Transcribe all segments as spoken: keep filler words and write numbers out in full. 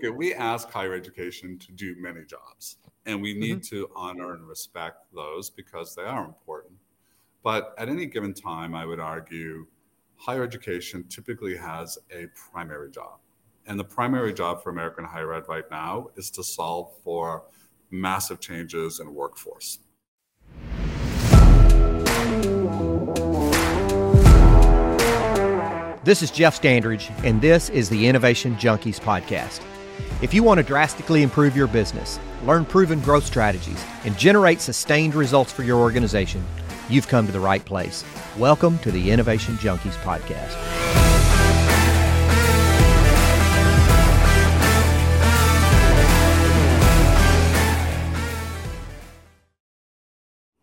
Okay, we ask higher education to do many jobs, and we need mm-hmm. to honor and respect those because they are important. But at any given time, I would argue higher education typically has a primary job. And the primary job for American higher ed right now is to solve for massive changes in workforce. This is Jeff Standridge, and this is the Innovation Junkies podcast. If you want to drastically improve your business, learn proven growth strategies, and generate sustained results for your organization, you've come to the right place. Welcome to the Innovation Junkies podcast.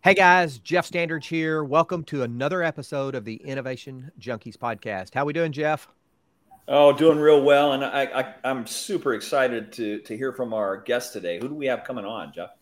Hey guys, Jeff Standridge here. Welcome to another episode of the Innovation Junkies podcast. How we doing, Jeff? Oh, doing real well, and I, I, I'm super excited to to hear from our guest today. Who do we have coming on, Jeff?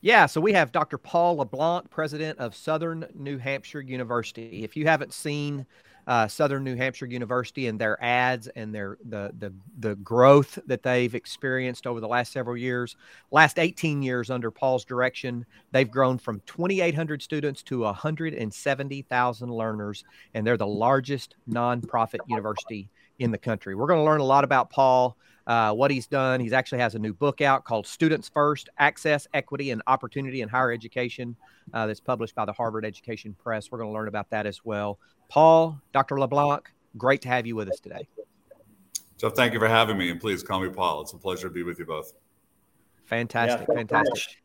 Yeah, so we have Doctor Paul LeBlanc, president of Southern New Hampshire University. If you haven't seen uh, Southern New Hampshire University and their ads and their the the the growth that they've experienced over the last several years, last eighteen years under Paul's direction, they've grown from twenty-eight hundred students to one hundred seventy thousand learners, and they're the largest nonprofit university in the country. We're going to learn a lot about Paul, uh, what he's done. He actually has a new book out called Students First: Access, Equity, and Opportunity in Higher Education uh, that's published by the Harvard Education Press. We're going to learn about that as well. Paul, Doctor LeBlanc, great to have you with us today. Jeff, thank you for having me, and please call me Paul. It's a pleasure to be with you both. Fantastic, yeah, fantastic.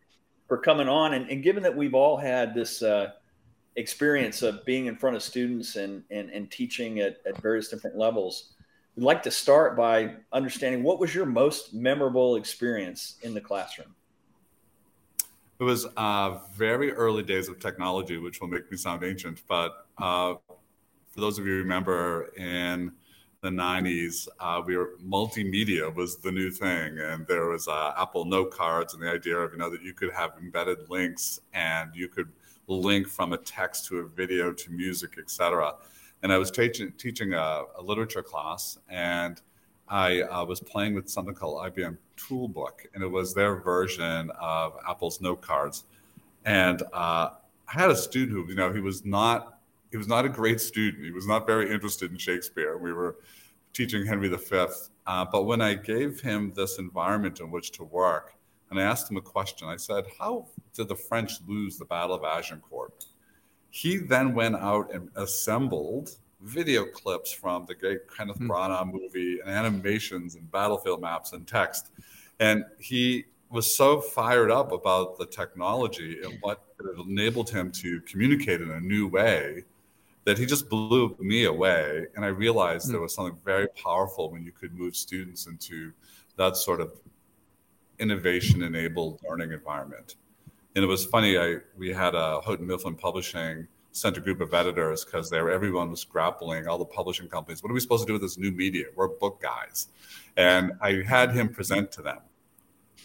For coming on, and, and given that we've all had this uh, experience of being in front of students and and, and teaching at, at various different levels, we'd like to start by understanding what was your most memorable experience in the classroom? It was uh, very early days of technology, which will make me sound ancient. But uh, for those of you who remember, in the nineties, uh, we were, multimedia was the new thing. And there was uh, Apple note cards and the idea of, you know, that you could have embedded links and you could link from a text to a video to music, et cetera. And I was teaching teaching a, a literature class, and I uh, was playing with something called I B M Toolbook, and it was their version of Apple's note cards. And uh, I had a student who, you know, he was not he was not a great student. He was not very interested in Shakespeare. We were teaching Henry the Fifth, uh, but when I gave him this environment in which to work, and I asked him a question, I said, "How did the French lose the Battle of Agincourt?" He then went out and assembled video clips from the great Kenneth mm-hmm. Branagh movie and animations and battlefield maps and text. And he was so fired up about the technology and what it enabled him to communicate in a new way that he just blew me away. And I realized mm-hmm. there was something very powerful when you could move students into that sort of innovation-enabled learning environment. And it was funny, I, we had a Houghton Mifflin Publishing sent a group of editors because everyone was grappling, all the publishing companies, what are we supposed to do with this new media? We're book guys. And I had him present to them.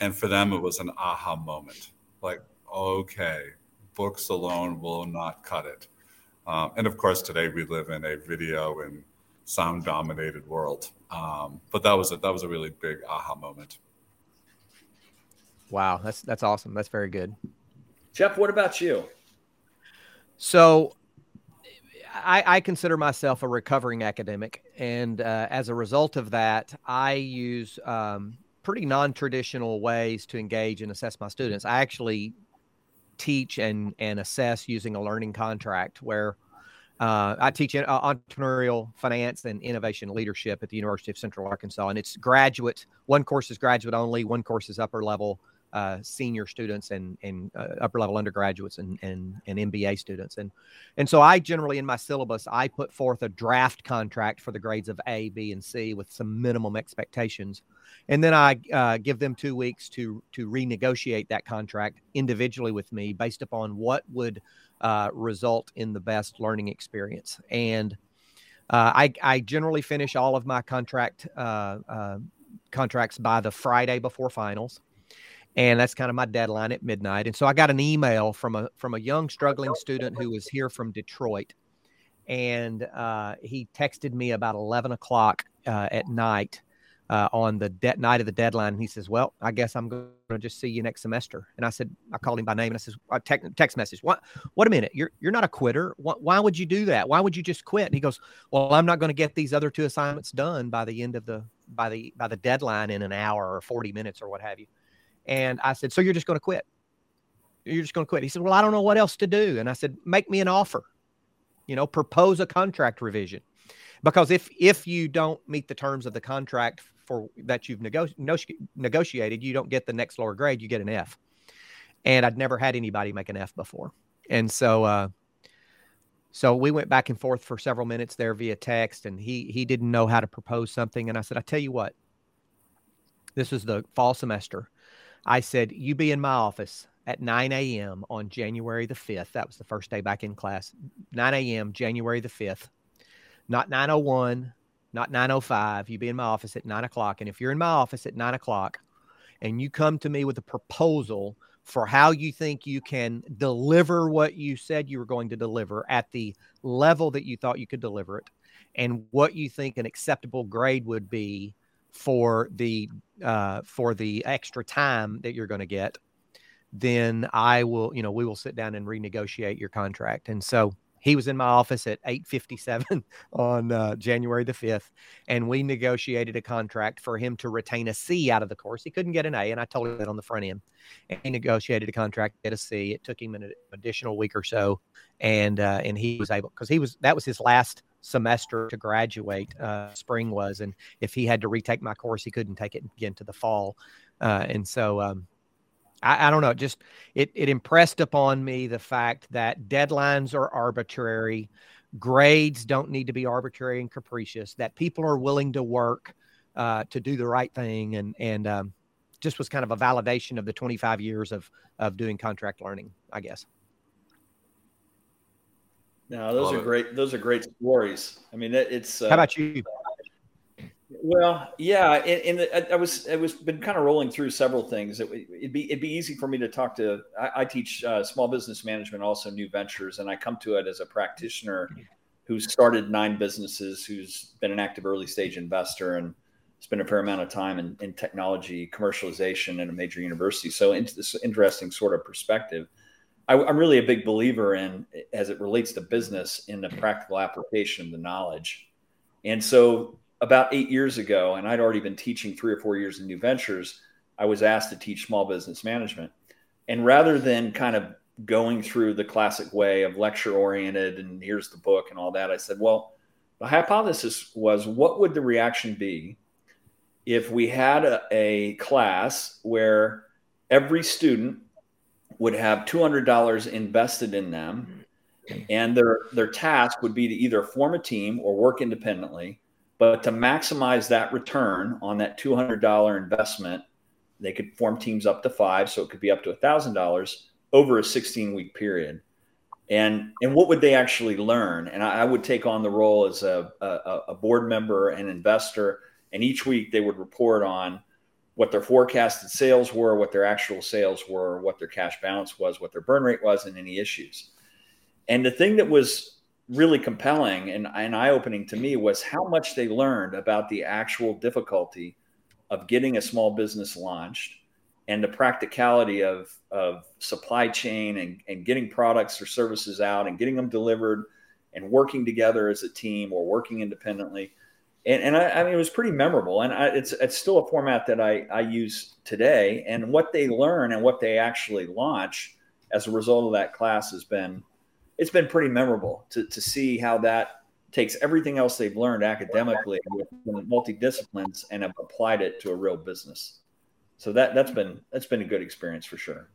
And for them, it was an aha moment. Like, okay, books alone will not cut it. Um, and of course, today we live in a video and sound-dominated world. Um, but that was a, that was a really big aha moment. Wow, that's that's awesome. That's very good. Jeff, what about you? So I, I consider myself a recovering academic. And uh, as a result of that, I use um, pretty non-traditional ways to engage and assess my students. I actually teach and, and assess using a learning contract where uh, I teach in, uh, entrepreneurial finance and innovation leadership at the University of Central Arkansas. And it's graduate. One course is graduate only. One course is upper level. Uh, senior students and, and uh, upper-level undergraduates and, and and M B A students. And and so I generally, in my syllabus, I put forth a draft contract for the grades of A, B, and C with some minimum expectations. And then I uh, give them two weeks to to renegotiate that contract individually with me based upon what would uh, result in the best learning experience. And uh, I, I generally finish all of my contract uh, uh, contracts by the Friday before finals. And that's kind of my deadline at midnight. And so I got an email from a from a young struggling student who was here from Detroit. And uh, he texted me about eleven o'clock uh, at night uh, on the de- night of the deadline. And he says, well, I guess I'm going to just see you next semester. And I said, I called him by name and I says, I te- text message. What, what a minute. You're, you're not a quitter. What, why would you do that? Why would you just quit? And he goes, well, I'm not going to get these other two assignments done by the end of the, by the, by the deadline in an hour or forty minutes or what have you. And I said, so you're just going to quit. You're just going to quit. He said, well, I don't know what else to do. And I said, make me an offer, you know, propose a contract revision. Because if if you don't meet the terms of the contract for that you've negoti- negotiated, you don't get the next lower grade, you get an F. And I'd never had anybody make an F before. And so uh, so we went back and forth for several minutes there via text, and he he didn't know how to propose something. And I said, I tell you what, this is the fall semester. I said, you be in my office at nine a.m. on January the fifth. That was the first day back in class. nine a.m., January the fifth. Not nine oh one, not nine oh five. You be in my office at nine o'clock. And if you're in my office at nine o'clock and you come to me with a proposal for how you think you can deliver what you said you were going to deliver at the level that you thought you could deliver it, and what you think an acceptable grade would be for the uh, for the extra time that you're going to get, then I will, you know, we will sit down and renegotiate your contract. And so he was in my office at eight fifty-seven on uh, January the fifth, and we negotiated a contract for him to retain a C out of the course. He couldn't get an A, and I told him that on the front end. And he negotiated a contract at a C. It took him an additional week or so, and uh, and he was able, because he was that was his last semester to graduate. Uh, spring was, and if he had to retake my course, he couldn't take it again to the fall, uh, and so. Um, I, I don't know, just it, it impressed upon me the fact that deadlines are arbitrary, grades don't need to be arbitrary and capricious, that people are willing to work uh, to do the right thing, and and um, just was kind of a validation of the twenty-five years of of doing contract learning, I guess. No, those Love are it. great. Those are great stories. I mean, it, it's. Uh, How about you? Well, yeah, and, and I was I was been kind of rolling through several things. It, it'd be it'd be easy for me to talk to. I, I teach uh, small business management, also new ventures, and I come to it as a practitioner who started nine businesses, who's been an active early stage investor, and spent a fair amount of time in, in technology commercialization at a major university. So into this interesting sort of perspective, I, I'm really a big believer in, as it relates to business, in the practical application of the knowledge, and so. About eight years ago, and I'd already been teaching three or four years in new ventures, I was asked to teach small business management. And rather than kind of going through the classic way of lecture oriented and here's the book and all that, I said, well, the hypothesis was, what would the reaction be if we had a, a class where every student would have two hundred dollars invested in them, and their, their task would be to either form a team or work independently, but to maximize that return on that two hundred dollars investment, they could form teams up to five, so it could be up to one thousand dollars over a sixteen-week period. And and what would they actually learn? And I, I would take on the role as a, a, a board member and investor, and each week they would report on what their forecasted sales were, what their actual sales were, what their cash balance was, what their burn rate was, and any issues. And the thing that was really compelling and, and eye-opening to me was how much they learned about the actual difficulty of getting a small business launched and the practicality of, of supply chain and, and getting products or services out and getting them delivered and working together as a team or working independently. And, and I, I mean, it was pretty memorable. And I, it's it's still a format that I, I use today. And what they learn and what they actually launch as a result of that class has been It's been pretty memorable to, to see how that takes everything else they've learned academically with multidisciplines and have applied it to a real business. So that that's been that's been a good experience for sure.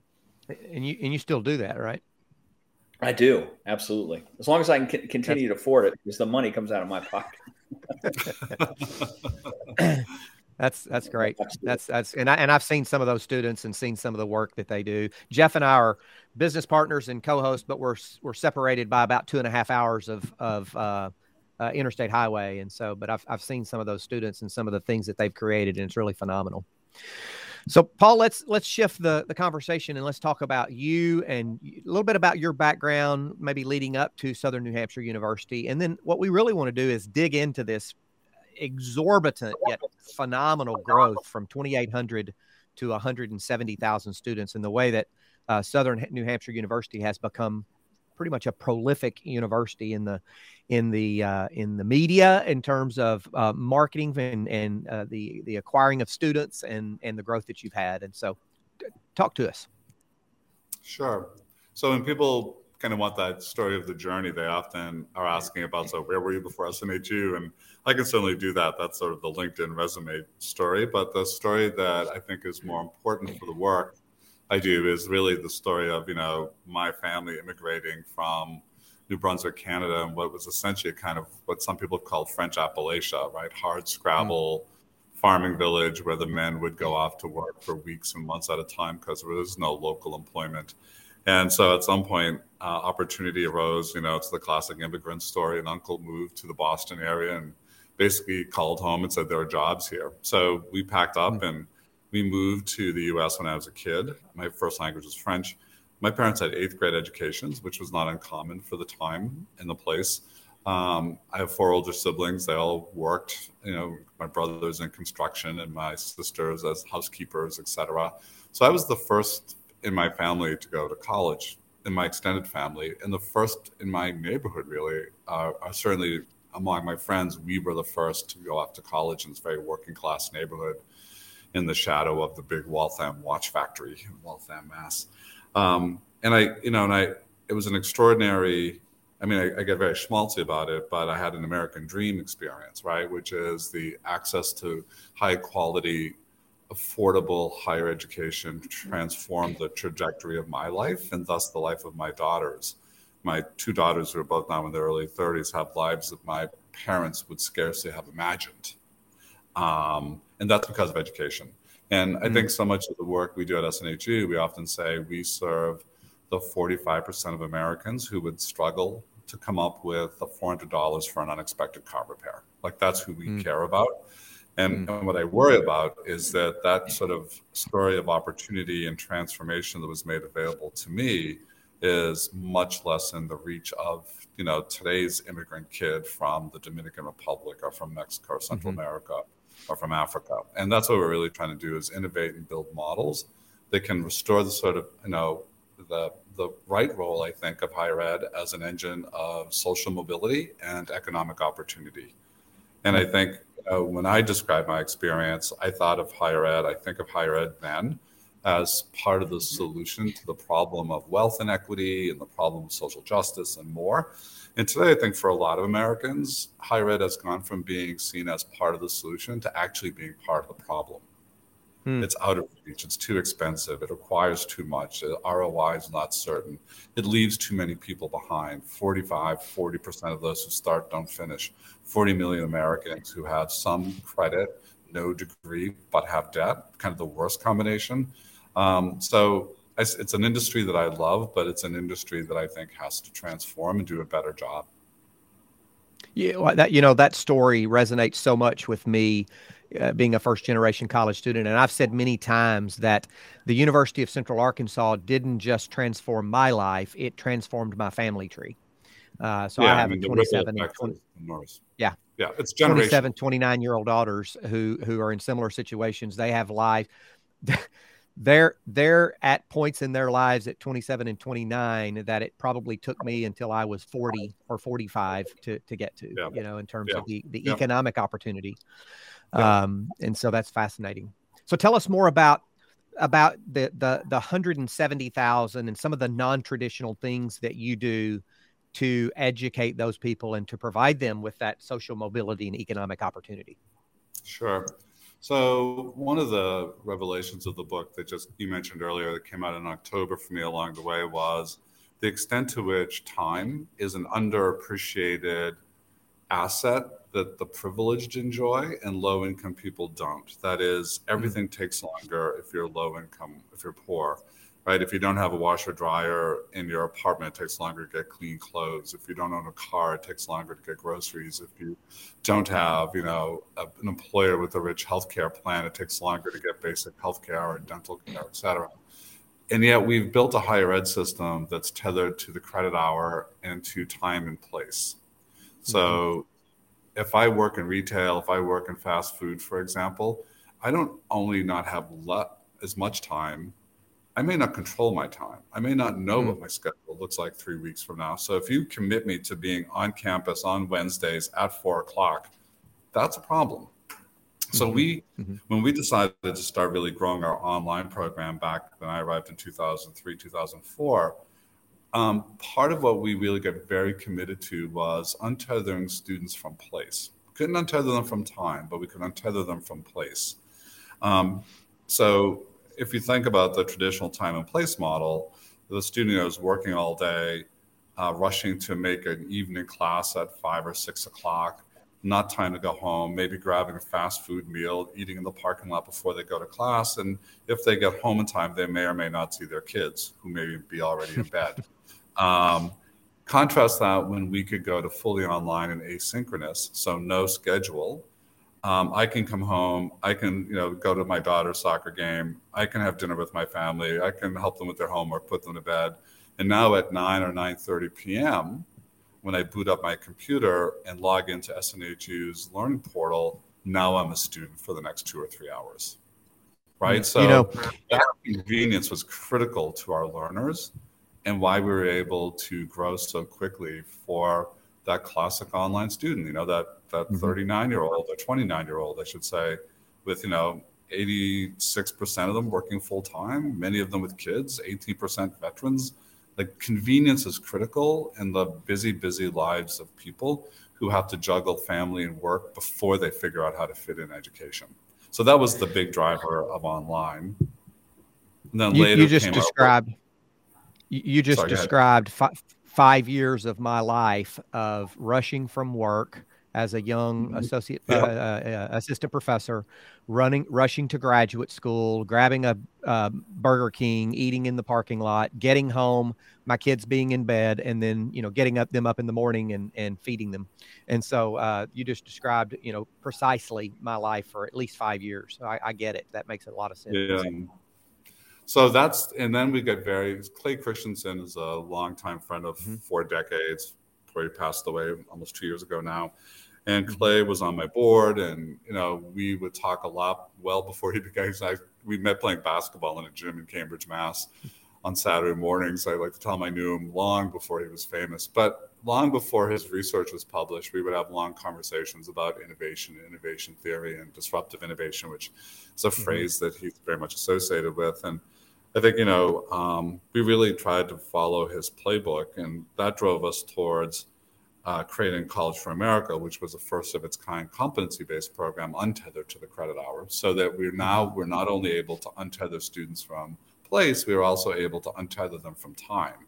And you and you still do that, right? I do, absolutely. As long as I can c- continue to afford it, because the money comes out of my pocket. That's that's great. Absolutely. That's that's and I and I've seen some of those students and seen some of the work that they do. Jeff and I are business partners and co-hosts, but we're we're separated by about two and a half hours of of uh, uh, interstate highway. And so, but I've I've seen some of those students and some of the things that they've created, and it's really phenomenal. So, Paul, let's let's shift the the conversation and let's talk about you and a little bit about your background, maybe leading up to Southern New Hampshire University, and then what we really want to do is dig into this exorbitant yet phenomenal growth from twenty-eight hundred to one hundred seventy thousand students in the way that uh, Southern New Hampshire University has become pretty much a prolific university in the in the uh, in the media in terms of uh, marketing and and uh, the the acquiring of students and and the growth that you've had. And so, talk to us. Sure. So when people kind of want that story of the journey, they often are asking about, so where were you before S N H U? And I can certainly do that. That's sort of the LinkedIn resume story. But the story that I think is more important for the work I do is really the story of, you know, my family immigrating from New Brunswick, Canada, and what was essentially kind of what some people call French Appalachia, right? Hard scrabble mm-hmm. farming village where the men would go off to work for weeks and months at a time because there was no local employment. And so at some point, uh, opportunity arose. You know, it's the classic immigrant story. An uncle moved to the Boston area and basically called home and said, there are jobs here. So we packed up mm-hmm. and we moved to the U S when I was a kid. My first language was French. My parents had eighth grade educations, which was not uncommon for the time and the place. Um, I have four older siblings. They all worked. You know, my brother's in construction and my sisters as housekeepers, et cetera. So I was the first in my family to go to college, in my extended family, and the first in my neighborhood, really. Uh, certainly among my friends, we were the first to go off to college in this very working class neighborhood, in the shadow of the big Waltham watch factory in Waltham, Mass. Um, and I, you know, and I, it was an extraordinary, I mean, I, I get very schmaltzy about it, but I had an American dream experience, right? Which is the access to high quality, affordable higher education transformed the trajectory of my life and thus the life of my daughters. My two daughters who are both now in their early thirties have lives that my parents would scarcely have imagined. Um, and that's because of education. And I mm-hmm. think so much of the work we do at S N H U, we often say we serve the forty-five percent of Americans who would struggle to come up with the four hundred dollars for an unexpected car repair. Like, that's who we mm-hmm. care about. And, mm-hmm. and what I worry about is that that sort of story of opportunity and transformation that was made available to me is much less in the reach of, you know, today's immigrant kid from the Dominican Republic or from Mexico or Central mm-hmm. America, or from Africa. And that's what we're really trying to do, is innovate and build models that can restore the sort of, you know, the the right role, I think, of higher ed as an engine of social mobility and economic opportunity. And I think uh, when I describe my experience, I thought of higher ed, I think of higher ed then as part of the solution to the problem of wealth inequity and the problem of social justice and more. And today, I think for a lot of Americans, higher ed has gone from being seen as part of the solution to actually being part of the problem. Hmm. It's out of reach. It's too expensive. It requires too much. The R O I is not certain. It leaves too many people behind. forty-five, forty percent of those who start don't finish. forty million Americans who have some credit, no degree, but have debt, kind of the worst combination. Um, so it's an industry that I love, but it's an industry that I think has to transform and do a better job. Yeah, that, you know, that story resonates so much with me, uh, being a first-generation college student. And I've said many times that the University of Central Arkansas didn't just transform my life, it transformed my family tree. Uh, so yeah, I have I mean, a twenty-seven, twenty, yeah, yeah, it's twenty-seven, twenty-nine-year-old daughters who who are in similar situations. They have life. They're they're at points in their lives at twenty-seven and twenty-nine that it probably took me until I was forty or forty-five to, to get to, yeah. you know, in terms yeah. of the, the yeah. economic opportunity. Yeah. Um, and so that's fascinating. So tell us more about about the the, the one hundred seventy thousand and some of the non-traditional things that you do to educate those people and to provide them with that social mobility and economic opportunity. Sure. So one of the revelations of the book that just you mentioned earlier that came out in October for me along the way was the extent to which time is an underappreciated asset that the privileged enjoy and low-income people don't. That is, everything mm-hmm. takes longer if you're low-income, if you're poor, right? If you don't have a washer-dryer in your apartment, it takes longer to get clean clothes. If you don't own a car, it takes longer to get groceries. If you don't have, you know, a, an employer with a rich healthcare plan, it takes longer to get basic healthcare or dental care, et cetera. And yet we've built a higher ed system that's tethered to the credit hour and to time and place. So if I work in retail, if I work in fast food, for example, I don't only not have lot, as much time, I may not control my time. I may not know mm-hmm. what my schedule looks like three weeks from now. So if you commit me to being on campus on Wednesdays at four o'clock, that's a problem. So mm-hmm. we, mm-hmm. when we decided to start really growing our online program back when I arrived in two thousand three, two thousand four, um, part of what we really got very committed to was untethering students from place. Couldn't untether them from time, but we could untether them from place. Um, so if you think about the traditional time and place model, the student is working all day, uh, rushing to make an evening class at five or six o'clock, not time to go home, maybe grabbing a fast food meal, eating in the parking lot before they go to class. And if they get home in time, they may or may not see their kids who may be already in bed. Um, Contrast that when we could go to fully online and asynchronous, so no schedule. Um, I can come home. I can, you know, go to my daughter's soccer game. I can have dinner with my family. I can help them with their homework, put them to bed. And now at nine or nine thirty p.m., when I boot up my computer and log into S N H U's learning portal, now I'm a student for the next two or three hours, right? So you know, that convenience was critical to our learners, and why we were able to grow so quickly for that classic online student, you know, that that thirty-nine-year-old or twenty-nine-year-old, I should say, with, you know, eighty-six percent of them working full-time, many of them with kids, eighteen percent veterans. Like, convenience is critical in the busy, busy lives of people who have to juggle family and work before they figure out how to fit in education. So that was the big driver of online. And then you, later you just came described... Out- You just Sorry, described fi- five years of my life of rushing from work as a young associate yeah. uh, uh, assistant professor, running, rushing to graduate school, grabbing a uh, Burger King, eating in the parking lot, getting home, my kids being in bed, and then, you know, getting up them up in the morning and, and feeding them. And so uh, you just described, you know, precisely my life for at least five years. So I, I get it. That makes a lot of sense. Yeah. So that's, and then we get very, Clayton Christensen is a longtime friend of mm-hmm. four decades, before he passed away almost two years ago now. And Clay was on my board, and, you know, we would talk a lot well before he became, I, we met playing basketball in a gym in Cambridge, Mass on Saturday mornings. I like to tell him I knew him long before he was famous, but long before his research was published, we would have long conversations about innovation, innovation theory, and disruptive innovation, which is a mm-hmm. phrase that he's very much associated with. And I think, you know, um, we really tried to follow his playbook, and that drove us towards uh, creating College for America, which was the first of its kind competency-based program untethered to the credit hour, so that we're now, we're not only able to untether students from place, we are also able to untether them from time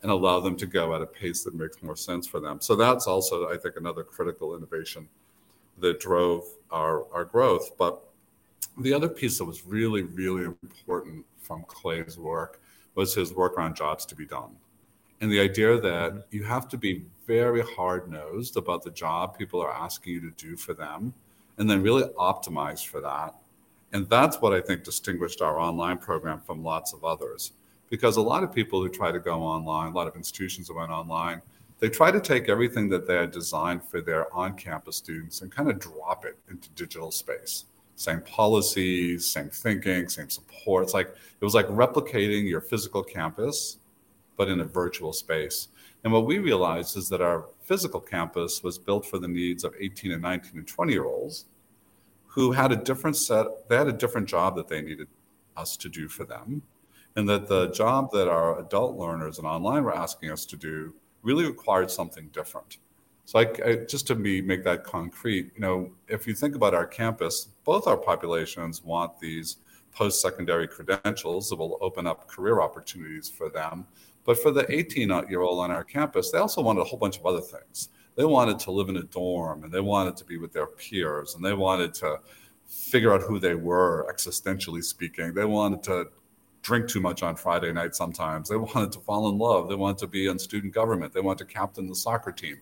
and allow them to go at a pace that makes more sense for them. So that's also, I think, another critical innovation that drove our, our growth. But the other piece that was really, really important from Clay's work was his work around jobs to be done. And the idea that you have to be very hard-nosed about the job people are asking you to do for them, and then really optimize for that. And that's what I think distinguished our online program from lots of others. Because a lot of people who try to go online, a lot of institutions that went online, they try to take everything that they had designed for their on-campus students and kind of drop it into digital space. Same policies, same thinking, same support. It's like, it was like replicating your physical campus, but in a virtual space. And what we realized is that our physical campus was built for the needs of eighteen and nineteen and twenty year olds who had a different set, they had a different job that they needed us to do for them. And that the job that our adult learners and online were asking us to do really required something different. So I, I, just to be, make that concrete, you know, if you think about our campus, both our populations want these post-secondary credentials that will open up career opportunities for them. But for the eighteen-year-old on our campus, they also wanted a whole bunch of other things. They wanted to live in a dorm, and they wanted to be with their peers, and they wanted to figure out who they were, existentially speaking. They wanted to drink too much on Friday night sometimes. They wanted to fall in love. They wanted to be in student government. They wanted to captain the soccer team.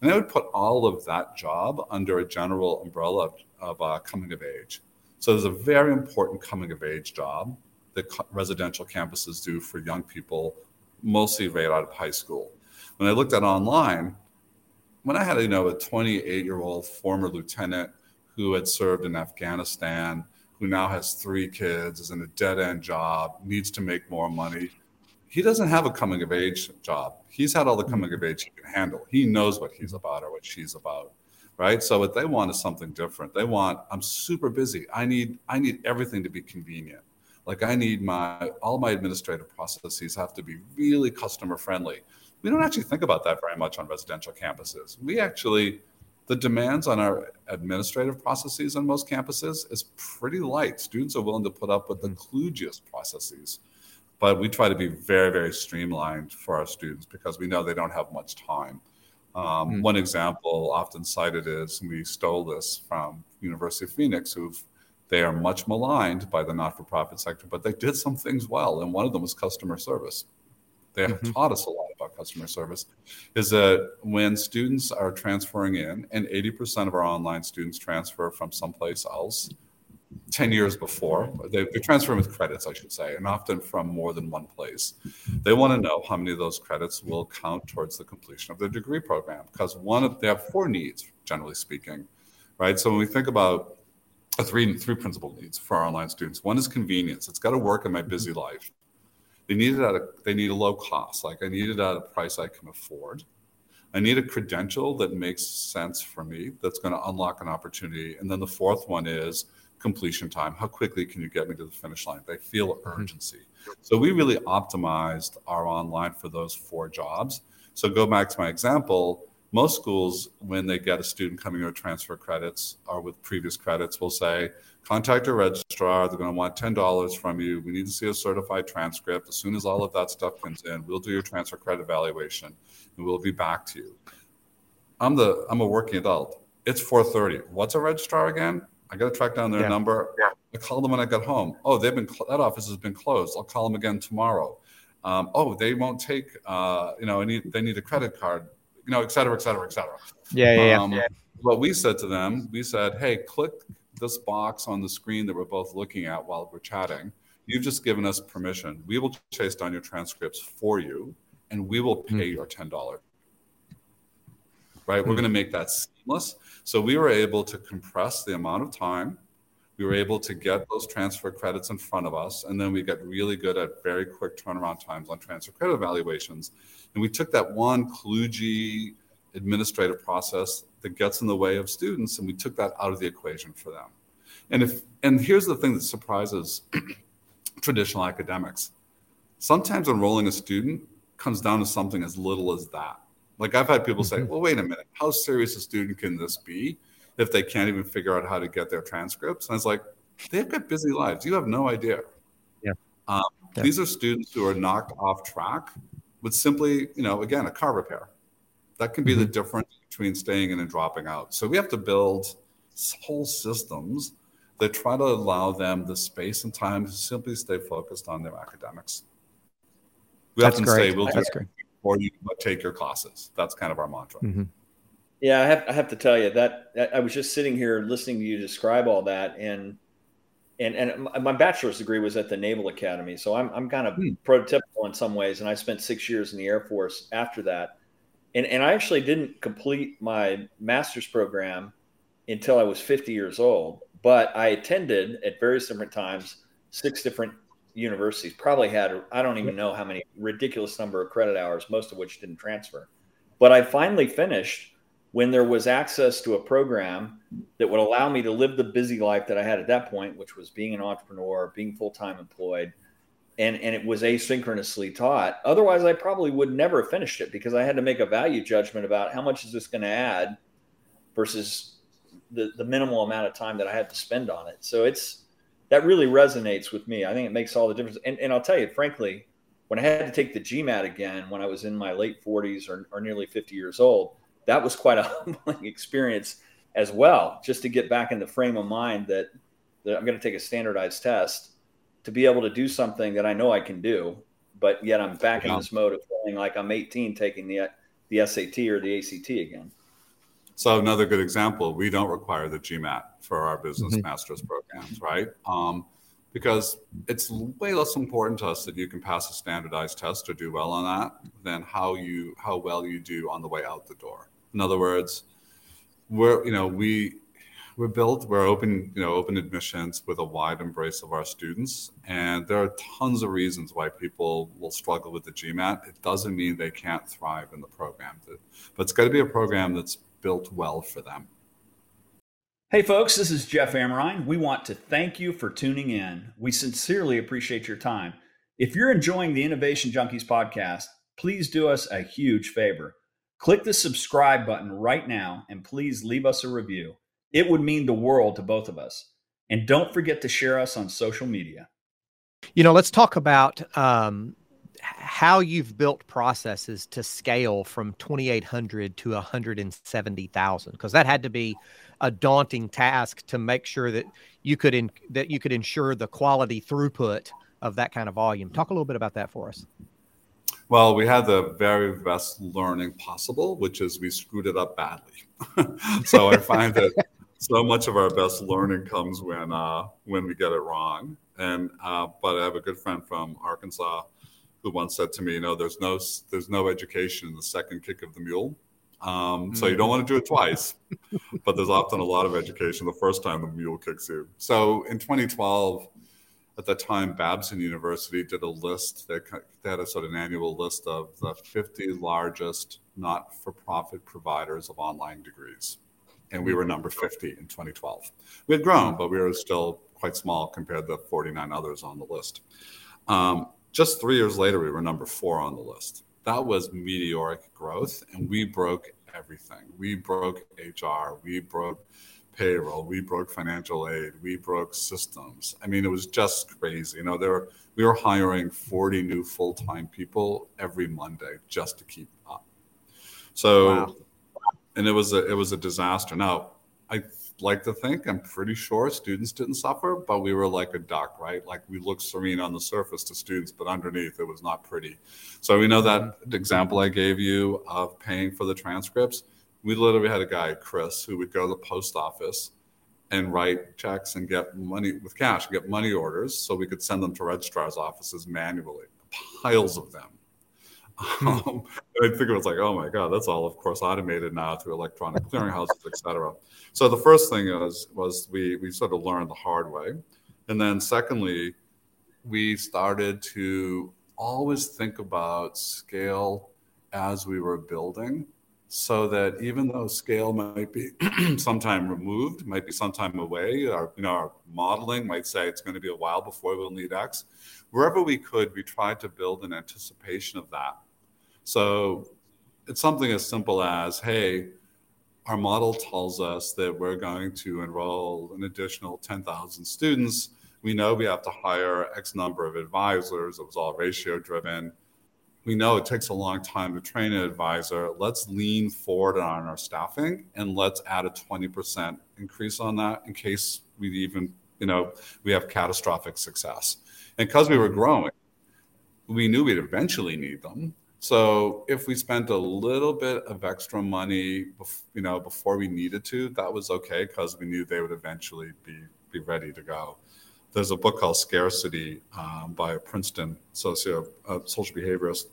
And they would put all of that job under a general umbrella of, of uh, coming of age. So there's a very important coming of age job that co- residential campuses do for young people, mostly right out of high school. When I looked at online, when I had, you know, a twenty-eight-year-old former lieutenant who had served in Afghanistan, who now has three kids, is in a dead-end job, needs to make more money, he doesn't have a coming-of-age job. He's had all the coming-of-age he can handle. He knows what he's about or what she's about, right? So what they want is something different. They want, I'm super busy. I need, I need everything to be convenient. Like I need my, all my administrative processes have to be really customer-friendly. We don't actually think about that very much on residential campuses. We actually, the demands on our administrative processes on most campuses is pretty light. Students are willing to put up with the kludgiest processes. But we try to be very, very streamlined for our students because we know they don't have much time. Um, mm-hmm. One example often cited is, and we stole this from University of Phoenix, who they are much maligned by the not-for-profit sector, but they did some things well. And one of them was customer service. They have mm-hmm. taught us a lot about customer service, is that when students are transferring in, and eighty percent of our online students transfer from someplace else, ten years before, they, they transfer with credits, I should say, and often from more than one place. They want to know how many of those credits will count towards the completion of their degree program, because one of, they have four needs, generally speaking, right? So when we think about uh, three, three principal needs for our online students, one is convenience. It's got to work in my busy life. They need it at a, they need a low cost, like I need it at a price I can afford. I need a credential that makes sense for me, that's going to unlock an opportunity. And then the fourth one is completion time. How quickly can you get me to the finish line? They feel urgency. So we really optimized our online for those four jobs. So go back to my example, most schools, when they get a student coming with transfer credits or with previous credits, will say, contact your registrar, they're going to want ten dollars from you. We need to see a certified transcript. As soon as all of that stuff comes in, we'll do your transfer credit evaluation and we'll be back to you. I'm the, I'm a working adult. It's four thirty. What's a registrar again? I got to track down their yeah. number. Yeah. I called them when I got home. Oh, they've been, that office has been closed. I'll call them again tomorrow. Um, oh, they won't take, uh, you know, I need, they need a credit card, you know, et cetera, et cetera, et cetera. Yeah, yeah, um, yeah. What we said to them, we said, hey, click this box on the screen that we're both looking at while we're chatting. You've just given us permission. We will chase down your transcripts for you, and we will pay mm-hmm. your ten dollars. Right? We're going to make that seamless. So we were able to compress the amount of time. We were able to get those transfer credits in front of us. And then we got really good at very quick turnaround times on transfer credit evaluations. And we took that one kludgy administrative process that gets in the way of students, and we took that out of the equation for them. And if, and here's the thing that surprises traditional academics. Sometimes enrolling a student comes down to something as little as that. Like I've had people say, well, wait a minute, how serious a student can this be if they can't even figure out how to get their transcripts? And I was like, they've got busy lives. You have no idea. Yeah. Um, yeah. These are students who are knocked off track with simply, you know, again, a car repair. That can be mm-hmm. the difference between staying in and dropping out. So we have to build whole systems that try to allow them the space and time to simply stay focused on their academics. We That's often great. say, we'll That's do great. Or you take your classes. That's kind of our mantra. Mm-hmm. Yeah, I have, I have to tell you that, that I was just sitting here listening to you describe all that, and and and my bachelor's degree was at the Naval Academy, so I'm I'm kind of mm. prototypical in some ways. And I spent six years in the Air Force after that, and and I actually didn't complete my master's program until I was fifty years old. But I attended at various different times six different universities, probably had, I don't even know how many, ridiculous number of credit hours, most of which didn't transfer. But I finally finished when there was access to a program that would allow me to live the busy life that I had at that point, which was being an entrepreneur, being full-time employed, and, and it was asynchronously taught. Otherwise, I probably would never have finished it because I had to make a value judgment about how much is this going to add versus the, the minimal amount of time that I had to spend on it. So it's, that really resonates with me. I think it makes all the difference. And, and I'll tell you, frankly, when I had to take the GMAT again, when I was in my late forties or, or nearly fifty years old, that was quite a humbling experience as well, just to get back in the frame of mind that, that I'm going to take a standardized test to be able to do something that I know I can do, but yet I'm back yeah. in this mode of feeling like I'm eighteen taking the the S A T or the A C T again. So another good example, we don't require the GMAT for our business mm-hmm. master's programs, right? Um, because it's way less important to us that you can pass a standardized test or do well on that than how you how well you do on the way out the door, In other words, we're, you know, we, we're built, we're open, you know, open admissions with a wide embrace of our students. And there are tons of reasons why people will struggle with the GMAT. It doesn't mean they can't thrive in the program, but it's got to be a program that's built well for them. Hey folks, this is Jeff Amerine. We want to thank you for tuning in. We sincerely appreciate your time. If you're enjoying the Innovation Junkies podcast, please do us a huge favor. Click the subscribe button right now and please leave us a review. It would mean the world to both of us. And don't forget to share us on social media. You know, let's talk about um, how you've built processes to scale from twenty-eight hundred to one hundred seventy thousand, because that had to be a daunting task to make sure that you could in, that you could ensure the quality throughput of that kind of volume. Talk a little bit about that for us. Well, we had the very best learning possible, which is we screwed it up badly. So I find that so much of our best learning comes when uh, when we get it wrong. And uh, but I have a good friend from Arkansas who once said to me, you know, there's no there's no education in the second kick of the mule. Um, so you don't want to do it twice, but there's often a lot of education the first time the mule kicks you. So in twenty twelve, at the time, Babson University did a list. They, they had a sort of an annual list of the fifty largest not-for-profit providers of online degrees. And we were number fifty in twenty twelve. We had grown, but we were still quite small compared to forty-nine others on the list. Um, just three years later, we were number four on the list. That was meteoric growth, and we broke everything. We broke H R, we broke payroll, we broke financial aid, we broke systems. I mean, it was just crazy. You know, there were, we were hiring forty new full-time people every Monday just to keep up. So, wow. And it was a, it was a disaster. Now, I like to think, I'm pretty sure students didn't suffer, but we were like a duck, right? Like we looked serene on the surface to students, but underneath it was not pretty. So we know that example I gave you of paying for the transcripts, we literally had a guy, Chris, who would go to the post office and write checks and get money with cash, get money orders so we could send them to registrar's offices manually, piles of them. Um, I think it was like, oh my God, that's all, of course, automated now through electronic clearinghouses, et cetera. So the first thing is, was we we sort of learned the hard way. And then secondly, we started to always think about scale as we were building so that even though scale might be sometime removed, might be sometime away, our, you know, our modeling might say it's going to be a while before we'll need X. Wherever we could, we tried to build an anticipation of that. So it's something as simple as, hey, our model tells us that we're going to enroll an additional ten thousand students. We know we have to hire X number of advisors. It was all ratio driven. We know it takes a long time to train an advisor. Let's lean forward on our staffing and let's add a twenty percent increase on that in case we even, you know, we have catastrophic success. And because we were growing, we knew we'd eventually need them. So if we spent a little bit of extra money, you know, before we needed to, that was okay because we knew they would eventually be be ready to go. There's a book called Scarcity um, by a Princeton socio uh, social behaviorist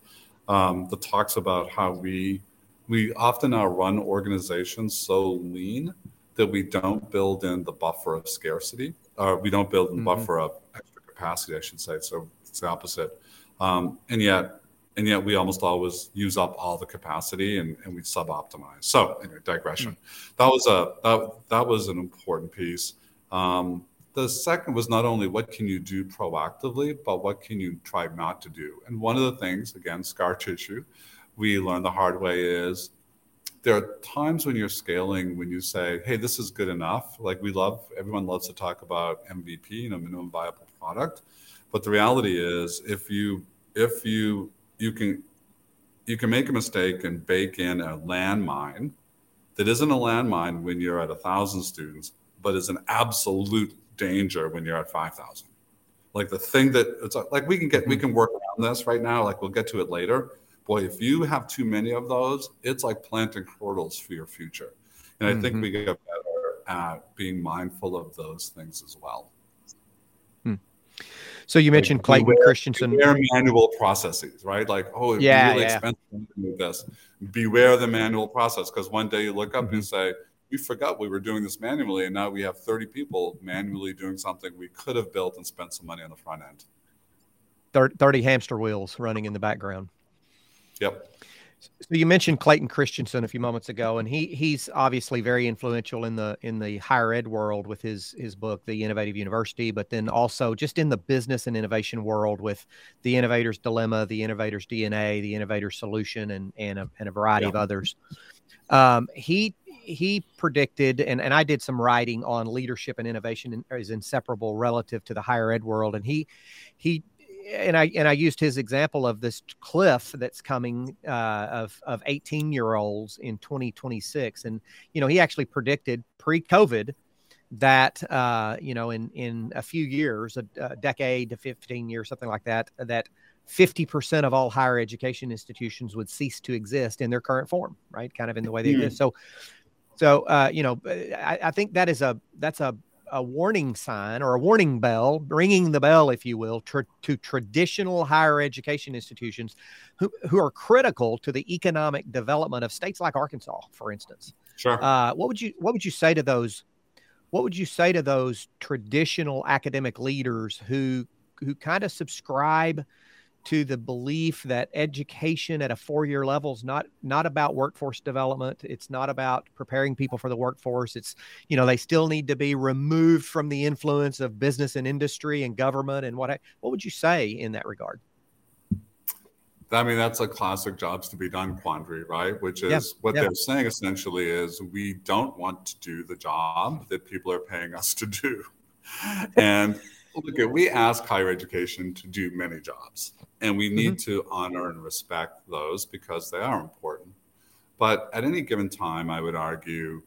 um, that talks about how we we often now run organizations so lean that we don't build in the buffer of scarcity, or we don't build in the mm-hmm. buffer of extra capacity, I should say. So it's the opposite, um, and yet. And yet we almost always use up all the capacity and, and we sub-optimize. So anyway, digression. That was a that, that was an important piece. Um, the second was not only what can you do proactively, but what can you try not to do? And one of the things, again, scar tissue, we learned the hard way is there are times when you're scaling when you say, hey, this is good enough. Like we love, everyone loves to talk about M V P, you know, minimum viable product. But the reality is if you if you You can you can make a mistake and bake in a landmine that isn't a landmine when you're at one thousand students, but is an absolute danger when you're at five thousand. Like the thing that it's like we can get we can work around this right now. Like we'll get to it later. Boy, if you have too many of those, it's like planting hurdles for your future. And I mm-hmm. think we get better at being mindful of those things as well. Hmm. So you mentioned like, Clayton beware, Christensen. Beware manual processes, right? Like, oh, it's yeah, really yeah. expensive to do this. Beware the manual process, because one day you look up mm-hmm. and say, we forgot we were doing this manually, and now we have thirty people manually doing something we could have built and spent some money on the front end. thirty hamster wheels running in the background. Yep. So you mentioned Clayton Christensen a few moments ago, and he he's obviously very influential in the in the higher ed world with his his book, The Innovative University, but then also just in the business and innovation world with The Innovator's Dilemma, The Innovator's D N A, The Innovator's Solution, and and a, and a variety yeah. of others. Um, he he predicted, and, and I did some writing on leadership and innovation is inseparable relative to the higher ed world, and he he. And I and I used his example of this cliff that's coming uh, of of eighteen-year-olds in twenty twenty-six, and you know he actually predicted pre-COVID that uh, you know in in a few years, a, a decade to fifteen years, something like that, that fifty percent of all higher education institutions would cease to exist in their current form, right? Kind of in the way they mm-hmm. exist. So, so uh, you know, I, I think that is a that's a a warning sign or a warning bell, ringing the bell, if you will, tr- to traditional higher education institutions who, who are critical to the economic development of states like Arkansas, for instance. Sure. Uh, what would you, what would you say to those, what would you say to those traditional academic leaders who, who kind of subscribe to the belief that education at a four-year level is not, not about workforce development. It's not about preparing people for the workforce. It's, you know, they still need to be removed from the influence of business and industry and government and what, what would you say in that regard? I mean, that's a classic jobs to be done quandary, right? Which is yep, what yep. they're saying essentially is we don't want to do the job that people are paying us to do. And look, we ask higher education to do many jobs, and we need mm-hmm. to honor and respect those because they are important. But at any given time, I would argue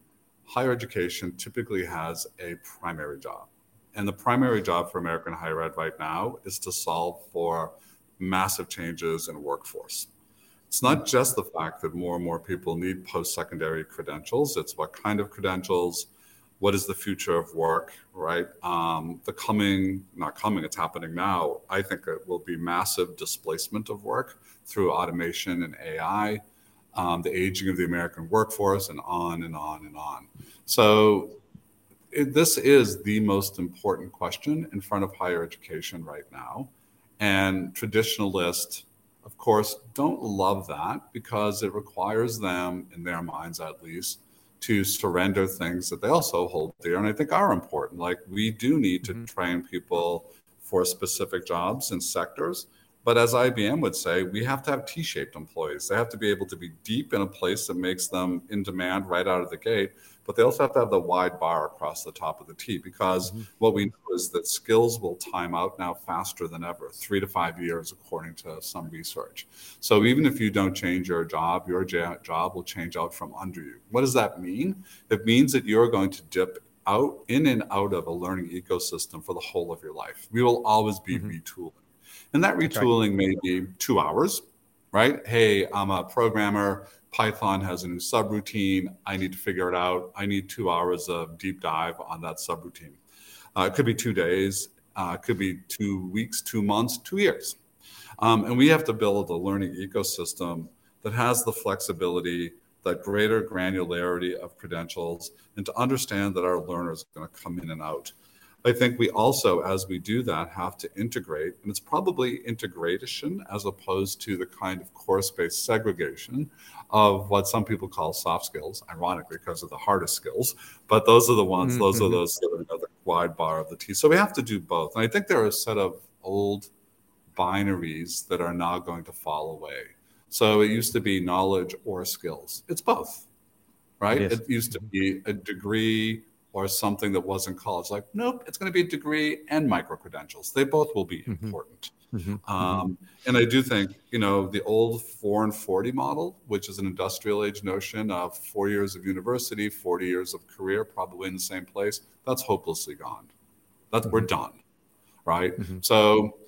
higher education typically has a primary job. And the primary job for American higher ed right now is to solve for massive changes in workforce. It's not just the fact that more and more people need post-secondary credentials. It's what kind of credentials. What is the future of work, right? Um, the coming, not coming, it's happening now. I think it will be massive displacement of work through automation and A I, um, the aging of the American workforce, and on and on and on. So it, this is the most important question in front of higher education right now. And traditionalists, of course, don't love that because it requires them, in their minds at least, to surrender things that they also hold dear and I think are important. Like we do need to mm-hmm. train people for specific jobs and sectors, but as I B M would say, we have to have T-shaped employees. They have to be able to be deep in a place that makes them in demand right out of the gate, but they also have to have the wide bar across the top of the T because mm-hmm. what we know is that skills will time out now faster than ever, three to five years according to some research. So even if you don't change your job, your job will change out from under you. What does that mean? It means that you're going to dip out in and out of a learning ecosystem for the whole of your life. We will always be mm-hmm. retooling. And that retooling may be two hours, right? Hey, I'm a programmer. Python has a new subroutine. I need to figure it out. I need two hours of deep dive on that subroutine. Uh, it could be two days. Uh, it could be two weeks, two months, two years. Um, and we have to build a learning ecosystem that has the flexibility, that greater granularity of credentials, and to understand that our learners are going to come in and out. I think we also, as we do that, have to integrate, and it's probably integration as opposed to the kind of course-based segregation of what some people call soft skills, ironically, because of the hardest skills, but those are the ones, mm-hmm. those are those that are, you know, the wide bar of the T. So we have to do both. And I think there are a set of old binaries that are now going to fall away. So it used to be knowledge or skills. It's both, right? It, it used to be a degree or something that wasn't college, like, nope, it's going to be a degree and micro-credentials. They both will be mm-hmm. important. Mm-hmm. Um, and I do think, you know, the old four and forty model, which is an industrial age notion of four years of university, forty years of career, probably in the same place, that's hopelessly gone. That's mm-hmm. we're done, right? Mm-hmm. So,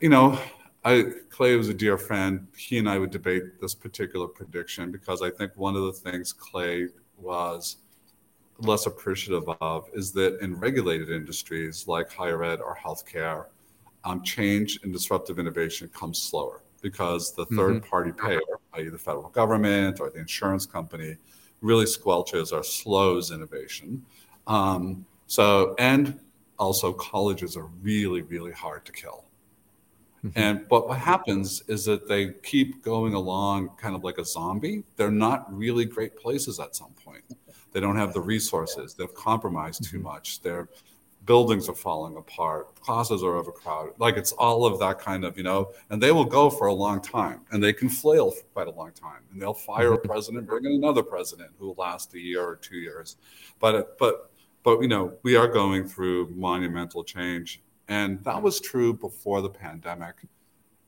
you know, I, Clay was a dear friend. He and I would debate this particular prediction because I think one of the things Clay was less appreciative of is that in regulated industries like higher ed or healthcare, um, change and disruptive innovation comes slower because the third mm-hmm. party payer, that is the federal government or the insurance company, really squelches or slows innovation. Um, so, and also colleges are really, really hard to kill. Mm-hmm. And, but what happens is that they keep going along kind of like a zombie. They're not really great places at some point. They don't have the resources. They've compromised too much. Their buildings are falling apart. Classes are overcrowded. Like it's all of that kind of, you know, and they will go for a long time and they can flail for quite a long time and they'll fire a president, bring in another president who will last a year or two years. But, but, but, you know, we are going through monumental change, and that was true before the pandemic.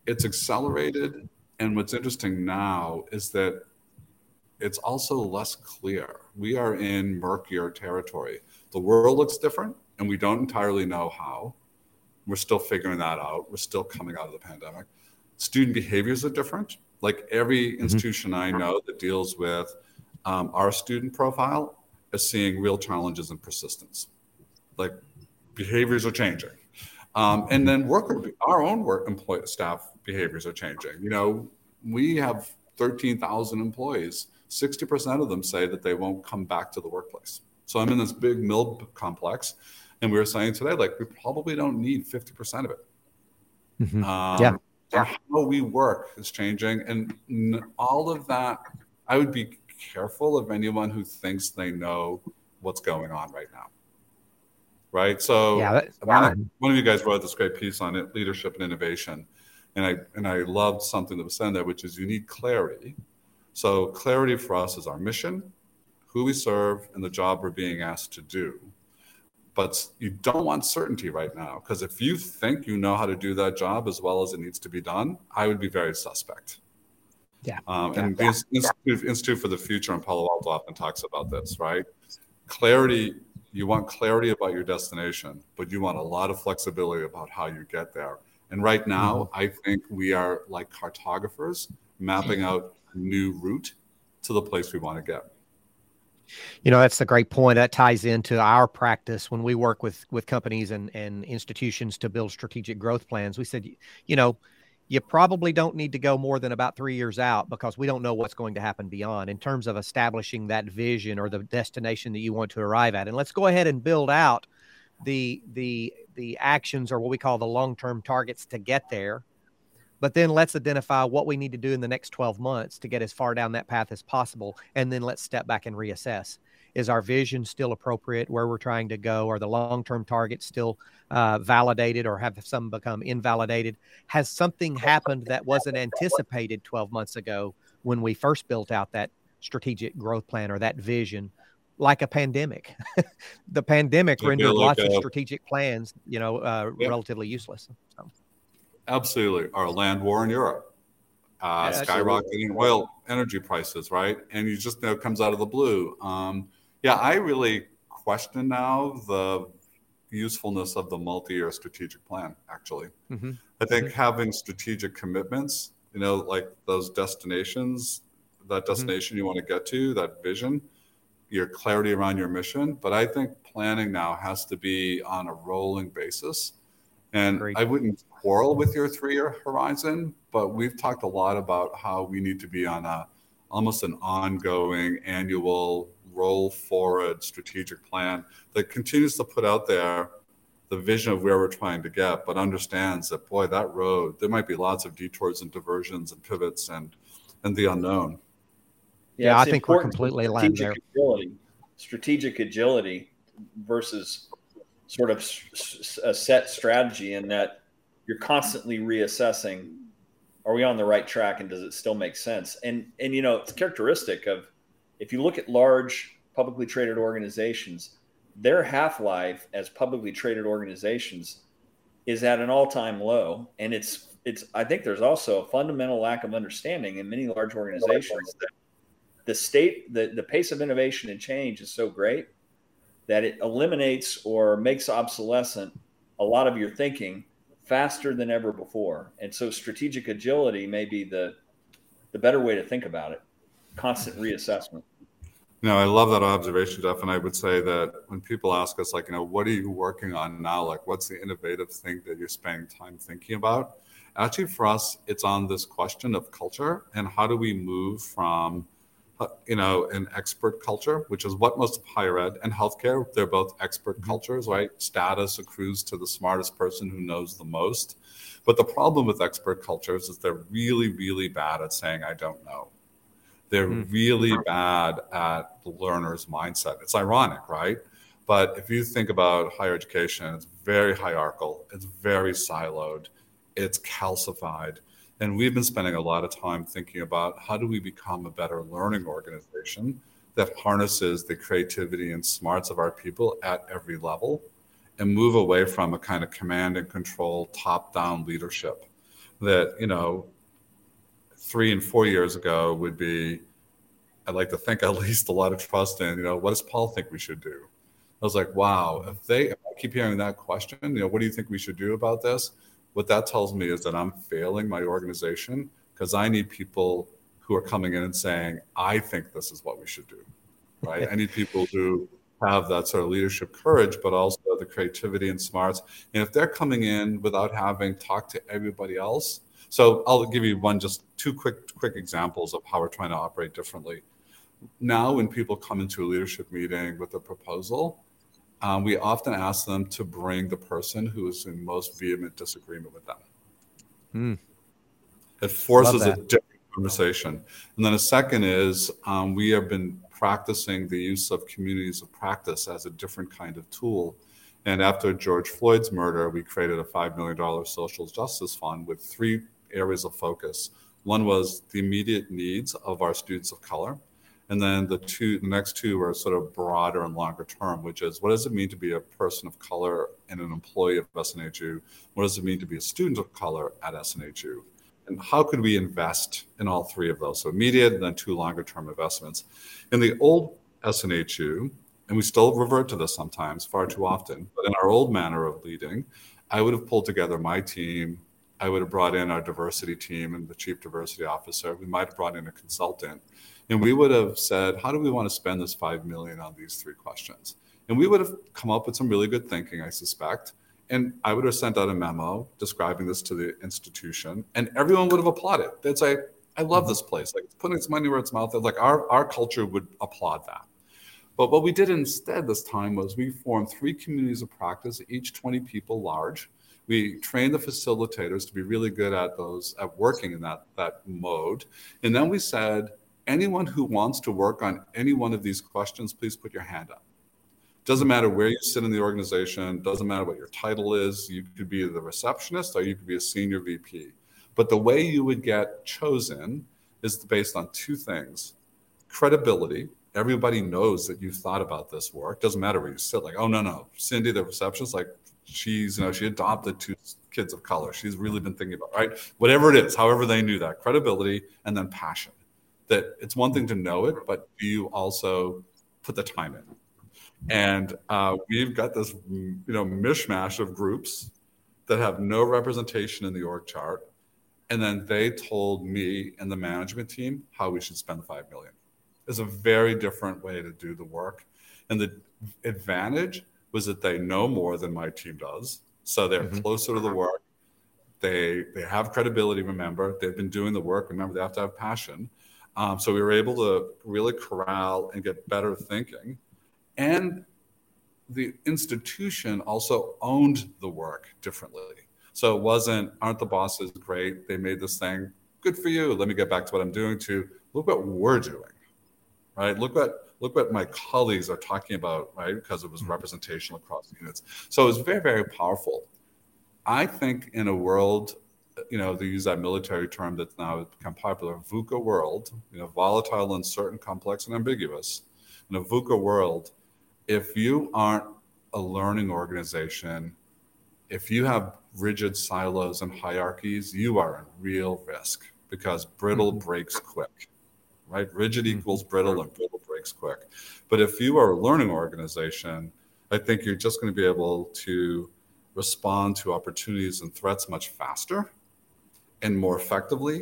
It's accelerated. And what's interesting now is that it's also less clear. We are in murkier territory. The world looks different, and we don't entirely know how. We're still figuring that out. We're still coming out of the pandemic. Student behaviors are different. Like every mm-hmm. institution I know that deals with um, our student profile is seeing real challenges and persistence. Like behaviors are changing. Um, and then worker, our own work employee staff behaviors are changing. You know, we have thirteen thousand employees. sixty percent of them say that they won't come back to the workplace. So I'm in this big mill complex, and we were saying today, like, we probably don't need fifty percent of it. Mm-hmm. Um, yeah. So how we work is changing. And all of that, I would be careful of anyone who thinks they know what's going on right now. Right? So yeah, one, of, one of you guys wrote this great piece on it, leadership and innovation. And I, and I loved something that was said there, which is you need clarity. So clarity for us is our mission, who we serve, and the job we're being asked to do. But you don't want certainty right now, because if you think you know how to do that job as well as it needs to be done, I would be very suspect. Yeah. Um, yeah. And the yeah. Institute, yeah. Institute for the Future in Palo Alto often talks about this, right? Clarity, you want clarity about your destination, but you want a lot of flexibility about how you get there. And right now, I think we are like cartographers mapping out a new route to the place we want to get. You know, that's a great point. That ties into our practice when we work with with companies and, and institutions to build strategic growth plans. We said, you know, you probably don't need to go more than about three years out, because we don't know what's going to happen beyond in terms of establishing that vision or the destination that you want to arrive at. And let's go ahead and build out the the the actions, or what we call the long-term targets, to get there. But then let's identify what we need to do in the next twelve months to get as far down that path as possible. And then let's step back and reassess. Is our vision still appropriate where we're trying to go? Are the long-term targets still uh, validated, or have some become invalidated? Has something happened that wasn't anticipated twelve months ago when we first built out that strategic growth plan or that vision? Like a pandemic. The pandemic I rendered like lots a, of strategic plans, you know, uh, yeah. relatively useless. So. Absolutely. Our land war in Europe, uh, yeah, skyrocketing oil energy prices, right? And you just know it comes out of the blue. Um, yeah, I really question now the usefulness of the multi-year strategic plan, actually. Mm-hmm. I think mm-hmm. having strategic commitments, you know, like those destinations, that destination mm-hmm. you want to get to, that vision, your clarity around your mission. But I think planning now has to be on a rolling basis. And Great. I wouldn't quarrel with your three-year horizon, but we've talked a lot about how we need to be on a almost an ongoing annual roll forward strategic plan that continues to put out there the vision of where we're trying to get, but understands that, boy, that road, there might be lots of detours and diversions and pivots and, and the unknown. Yeah, yeah I think we're completely aligned there. Agility, strategic agility versus sort of a set strategy, in that you're constantly reassessing, are we on the right track and does it still make sense? And, and you know, it's characteristic of, if you look at large publicly traded organizations, their half-life as publicly traded organizations is at an all-time low. And it's, it's I think there's also a fundamental lack of understanding in many large organizations that The state, the, the pace of innovation and change is so great that it eliminates or makes obsolescent a lot of your thinking faster than ever before. And so strategic agility may be the, the better way to think about it. Constant reassessment. You know, I love that observation, Jeff, and I would say that when people ask us, like, you know, what are you working on now? Like, what's the innovative thing that you're spending time thinking about? Actually, for us, it's on this question of culture and how do we move from, you know, an expert culture, which is what most of higher ed and healthcare, they're both expert cultures, right? Status accrues to the smartest person who knows the most. But the problem with expert cultures is they're really, really bad at saying, I don't know. They're mm-hmm. really bad at the learner's mindset. It's ironic, right? But if you think about higher education, it's very hierarchical, it's very siloed, it's calcified. And we've been spending a lot of time thinking about how do we become a better learning organization that harnesses the creativity and smarts of our people at every level and move away from a kind of command and control, top-down leadership that, you know, three and four years ago would be, I'd like to think, at least a lot of trust in, you know, what does Paul think we should do? I was like, wow, if they if I keep hearing that question, you know, what do you think we should do about this? What that tells me is that I'm failing my organization because I need people who are coming in and saying, I think this is what we should do, right? I need people who have that sort of leadership courage, but also the creativity and smarts. And if they're coming in without having talked to everybody else, so I'll give you one, just two quick, quick examples of how we're trying to operate differently. Now, when people come into a leadership meeting with a proposal, Um, we often ask them to bring the person who is in most vehement disagreement with them. Mm. It forces a different conversation. And then a second is um, we have been practicing the use of communities of practice as a different kind of tool. And after George Floyd's murder, we created a five million dollars social justice fund with three areas of focus. One was the immediate needs of our students of color. And then the two, the next two are sort of broader and longer term, which is what does it mean to be a person of color and an employee of S N H U? What does it mean to be a student of color at S N H U? And how could we invest in all three of those? So immediate and then two longer term investments. In the old S N H U, and we still revert to this sometimes, far too often, but in our old manner of leading, I would have pulled together my team. I would have brought in our diversity team and the chief diversity officer. We might have brought in a consultant. And we would have said, how do we want to spend this five million dollars on these three questions? And we would have come up with some really good thinking, I suspect. And I would have sent out a memo describing this to the institution, and everyone would have applauded. They'd say, I love this place. Like, it's putting its money where its mouth is. Like, our, our culture would applaud that. But what we did instead this time was we formed three communities of practice, each twenty people large. We trained the facilitators to be really good at those, at working in that, that mode. And then we said, anyone who wants to work on any one of these questions, please put your hand up. Doesn't matter where you sit in the organization, doesn't matter what your title is. You could be the receptionist or you could be a senior V P. But the way you would get chosen is based on two things. Credibility. Everybody knows that you've thought about this work. Doesn't matter where you sit. Like, oh, no, no. Cindy, the receptionist, like, she's, you know, she adopted two kids of color. She's really been thinking about, right? Whatever it is, however they knew that. Credibility and then passion. That it's one thing to know it, but do you also put the time in? And uh, we've got this, you know, mishmash of groups that have no representation in the org chart. And then they told me and the management team how we should spend the five million dollars. It's a very different way to do the work. And the advantage was that they know more than my team does. So they're mm-hmm. closer to the work. They, they have credibility, remember. They've been doing the work. Remember, they have to have passion. Um, so we were able to really corral and get better thinking. And the institution also owned the work differently. So it wasn't, aren't the bosses great? They made this thing. Good for you. Let me get back to what I'm doing to look what we're doing, right? Look what, look what my colleagues are talking about, right? Because it was mm-hmm. representational across the units. So it was very, very powerful. I think in a world, you know, they use that military term that's now become popular, VUCA world, you know, volatile, uncertain, complex, and ambiguous. In a VUCA world, if you aren't a learning organization, if you have rigid silos and hierarchies, you are in real risk because brittle mm-hmm. breaks quick, right? Rigid mm-hmm. equals brittle and brittle breaks quick. But if you are a learning organization, I think you're just going to be able to respond to opportunities and threats much faster and more effectively.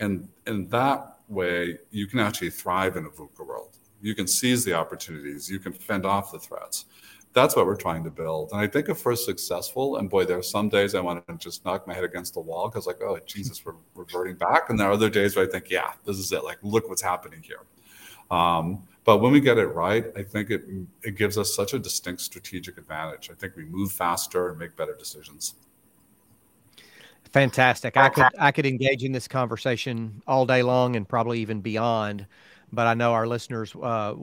And in that way, you can actually thrive in a VUCA world. You can seize the opportunities. You can fend off the threats. That's what we're trying to build. And I think if we're successful, and boy, there are some days I want to just knock my head against the wall because like, oh, Jesus, we're reverting back. And there are other days where I think, yeah, this is it. Like, look what's happening here. Um, but when we get it right, I think it it gives us such a distinct strategic advantage. I think we move faster and make better decisions. Fantastic. I could I could engage in this conversation all day long and probably even beyond. But I know our listeners uh,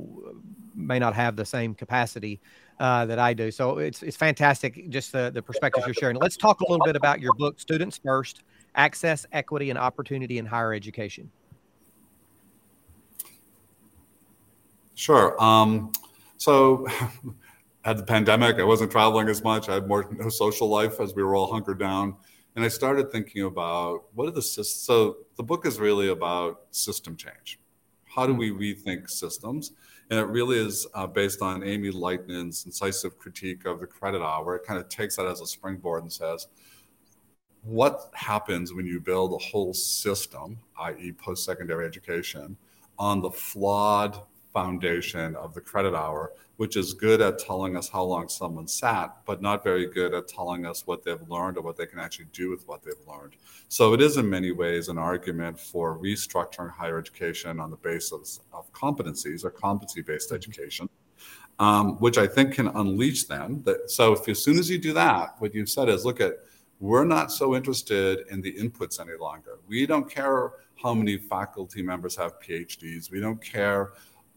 may not have the same capacity uh, that I do. So it's it's fantastic, just the, the perspectives you're sharing. Let's talk a little bit about your book, Students First: Access, Equity, and Opportunity in Higher Education. Sure. Um, so at the pandemic, I wasn't traveling as much. I had more no social life as we were all hunkered down. And I started thinking about what are the systems. So the book is really about system change. How do we rethink systems? And it really is uh, based on Amy Lightnin's incisive critique of the credit hour, where it kind of takes that as a springboard and says, what happens when you build a whole system, that is post-secondary education, on the flawed foundation of the credit hour, which is good at telling us how long someone sat, but not very good at telling us what they've learned or what they can actually do with what they've learned. So it is in many ways an argument for restructuring higher education on the basis of competencies or competency-based education, um, which I think can unleash them. That, so if, as soon as you do that, what you've said is, look at, we're not so interested in the inputs any longer. We don't care how many faculty members have P H Ds. We don't care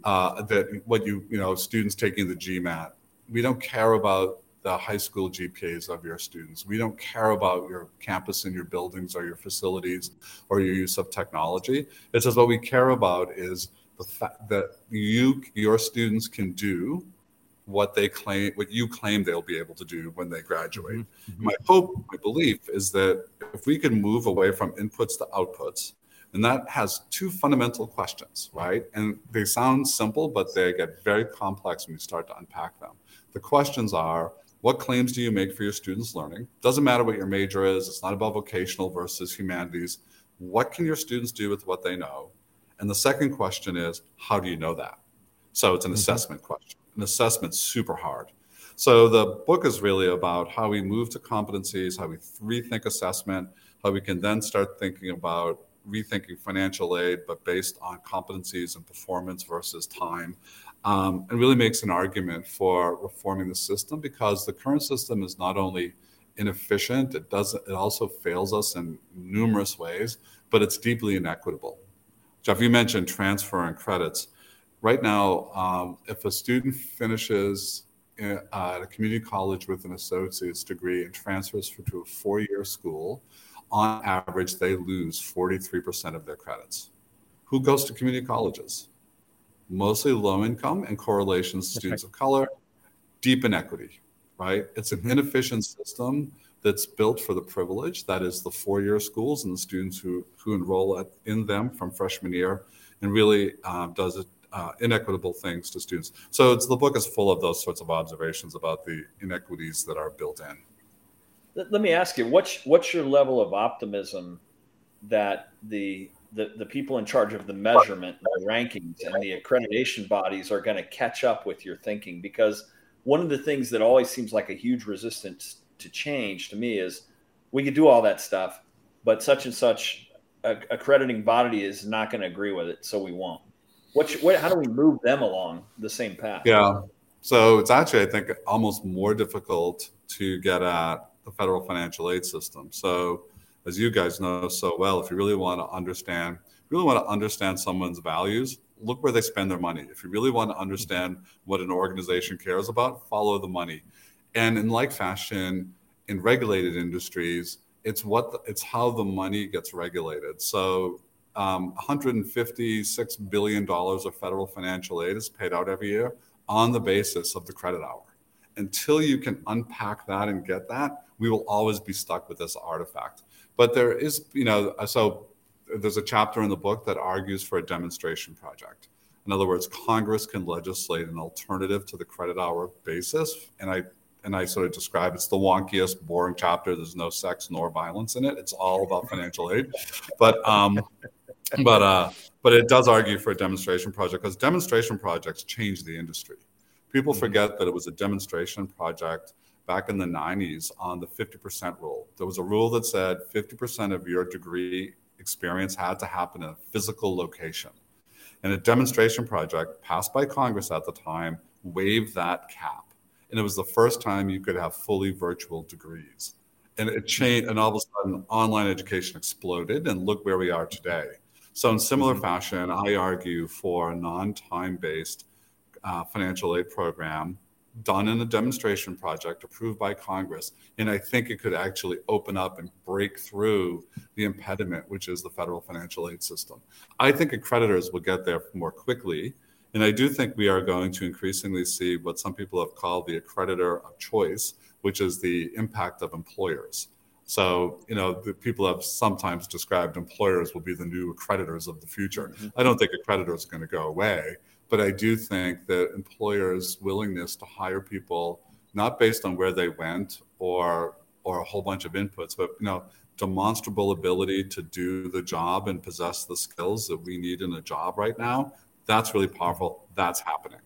Uh, that what you, you know, students taking the GMAT. We don't care about the high school G P As of your students. We don't care about your campus and your buildings or your facilities or your use of technology. It says what we care about is the fact that you, your students can do what they claim, what you claim they'll be able to do when they graduate. Mm-hmm. My hope, my belief is that if we can move away from inputs to outputs. And that has two fundamental questions, right? And they sound simple, but they get very complex when you start to unpack them. The questions are, what claims do you make for your students' learning? Doesn't matter what your major is. It's not about vocational versus humanities. What can your students do with what they know? And the second question is, how do you know that? So it's an mm-hmm. assessment question. An assessment's super hard. So the book is really about how we move to competencies, how we rethink assessment, how we can then start thinking about rethinking financial aid, but based on competencies and performance versus time, um, and really makes an argument for reforming the system because the current system is not only inefficient, it doesn't, it also fails us in numerous ways, but it's deeply inequitable. Jeff, you mentioned transfer and credits. Right now, um, if a student finishes in, uh, at a community college with an associate's degree and transfers for, to a four-year school, on average, they lose forty-three percent of their credits. Who goes to community colleges? Mostly low income and correlations to students of color, deep inequity, right? It's an inefficient system that's built for the privilege, that is the four-year schools and the students who, who enroll at, in them from freshman year, and really um, does uh, inequitable things to students. So it's, the book is full of those sorts of observations about the inequities that are built in. Let me ask you, what's what's your level of optimism that the, the the people in charge of the measurement, the rankings, and the accreditation bodies are going to catch up with your thinking? Because one of the things that always seems like a huge resistance to change to me is we could do all that stuff, but such and such a, accrediting body is not going to agree with it, so we won't. What, what how do we move them along the same path? Yeah, so it's actually I think almost more difficult to get at the federal financial aid system. So as you guys know so well, if you really want to understand, if you really want to understand someone's values, look where they spend their money. If you really want to understand what an organization cares about, follow the money. And in like fashion, in regulated industries, it's what the, it's how the money gets regulated. So um, one hundred fifty-six billion dollars of federal financial aid is paid out every year on the basis of the credit hour. Until you can unpack that and get that, we will always be stuck with this artifact. But there is, you know, so there's a chapter in the book that argues for a demonstration project. In other words, Congress can legislate an alternative to the credit hour basis. And I and I sort of describe it's the wonkiest, boring chapter. There's no sex nor violence in it. It's all about financial aid. But um, But uh, but it does argue for a demonstration project, because demonstration projects change the industry. People forget that it was a demonstration project back in the nineties on the fifty percent rule. There was a rule that said fifty percent of your degree experience had to happen in a physical location. And a demonstration project passed by Congress at the time waived that cap. And it was the first time you could have fully virtual degrees. And it changed, and all of a sudden, online education exploded, and look where we are today. So in similar fashion, I argue for a non-time-based uh, financial aid program done in a demonstration project approved by Congress. And I think it could actually open up and break through the impediment, which is the federal financial aid system. I think accreditors will get there more quickly. And I do think we are going to increasingly see what some people have called the accreditor of choice, which is the impact of employers. So, you know, the people have sometimes described employers will be the new accreditors of the future. Mm-hmm. I don't think accreditors are going to go away, but I do think that employers' willingness to hire people, not based on where they went or or a whole bunch of inputs, but, you know, demonstrable ability to do the job and possess the skills that we need in a job right now, that's really powerful. That's happening,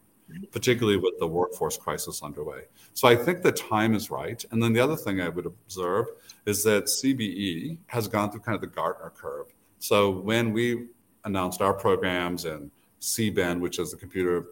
particularly with the workforce crisis underway. So I think the time is right. And then the other thing I would observe is that C B E has gone through kind of the Gartner curve. So when we announced our programs and C B E N, which is the computer,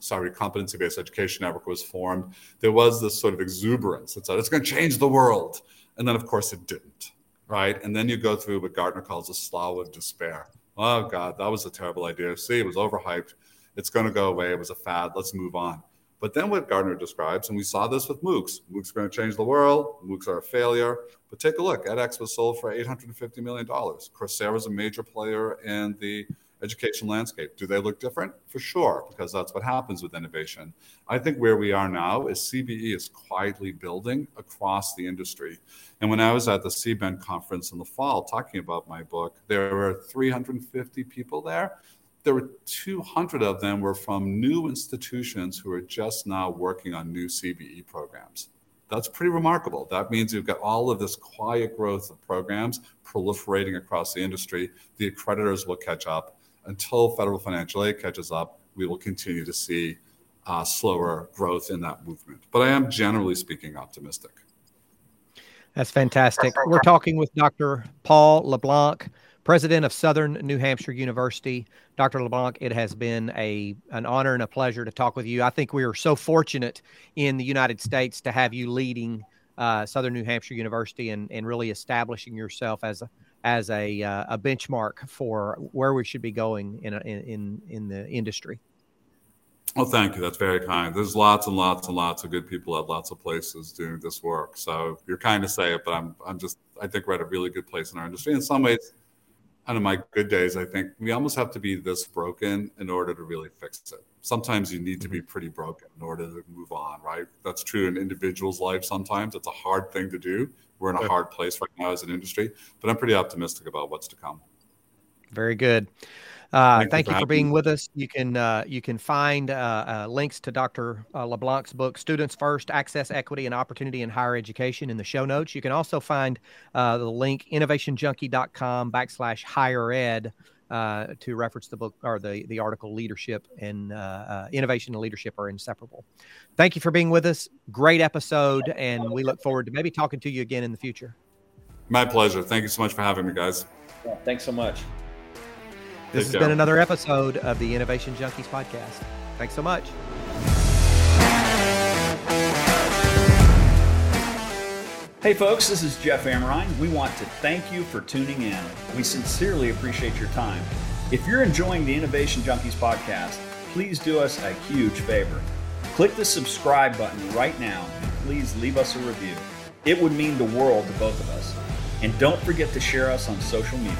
sorry, competency-based education network, was formed, there was this sort of exuberance that said, it's going to change the world. And then, of course, it didn't, right? And then you go through what Gartner calls a slough of despair. Oh, God, that was a terrible idea. See, it was overhyped. It's going to go away. It was a fad. Let's move on. But then what Gartner describes, and we saw this with MOOCs. MOOCs are going to change the world. MOOCs are a failure. But take a look. edX was sold for eight hundred fifty million dollars. Coursera is a major player in the education landscape. Do they look different? For sure, because that's what happens with innovation. I think where we are now is C B E is quietly building across the industry. And when I was at the C B E N conference in the fall talking about my book, there were three hundred fifty people there. There were two hundred of them were from new institutions who are just now working on new C B E programs. That's pretty remarkable. That means you've got all of this quiet growth of programs proliferating across the industry. The accreditors will catch up. Until federal financial aid catches up, we will continue to see uh, slower growth in that movement. But I am generally speaking optimistic. That's fantastic. We're talking with Doctor Paul LeBlanc, President of Southern New Hampshire University. Doctor LeBlanc, it has been a an honor and a pleasure to talk with you. I think we are so fortunate in the United States to have you leading uh, Southern New Hampshire University and, and really establishing yourself as a as a uh, a benchmark for where we should be going in, a, in in the industry. Well, thank you. That's very kind. There's lots and lots and lots of good people at lots of places doing this work. So you're kind to say it, but I'm I'm just I think we're at a really good place in our industry. In some ways, out of my good days, I think we almost have to be this broken in order to really fix it. Sometimes you need to be pretty broken in order to move on, right? That's true in individuals' lives sometimes. It's a hard thing to do. We're in a hard place right now as an industry, but I'm pretty optimistic about what's to come. Very good. Uh, thank, thank you for, for being with us. You can uh, you can find uh, uh, links to Doctor LeBlanc's book, Students First: Access, Equity, and Opportunity in Higher Education, in the show notes. You can also find uh, the link innovationjunkie.com backslash higher ed uh, to reference the book or the, the article. Leadership and uh, uh, innovation and leadership are inseparable. Thank you for being with us. Great episode, and we look forward to maybe talking to you again in the future. My pleasure. Thank you so much for having me, guys. Yeah, thanks so much. This has been another episode of the Innovation Junkies podcast. Thanks so much. Hey folks, this is Jeff Amerine. We want to thank you for tuning in. We sincerely appreciate your time. If you're enjoying the Innovation Junkies podcast, please do us a huge favor. Click the subscribe button right now and please leave us a review. It would mean the world to both of us. And don't forget to share us on social media.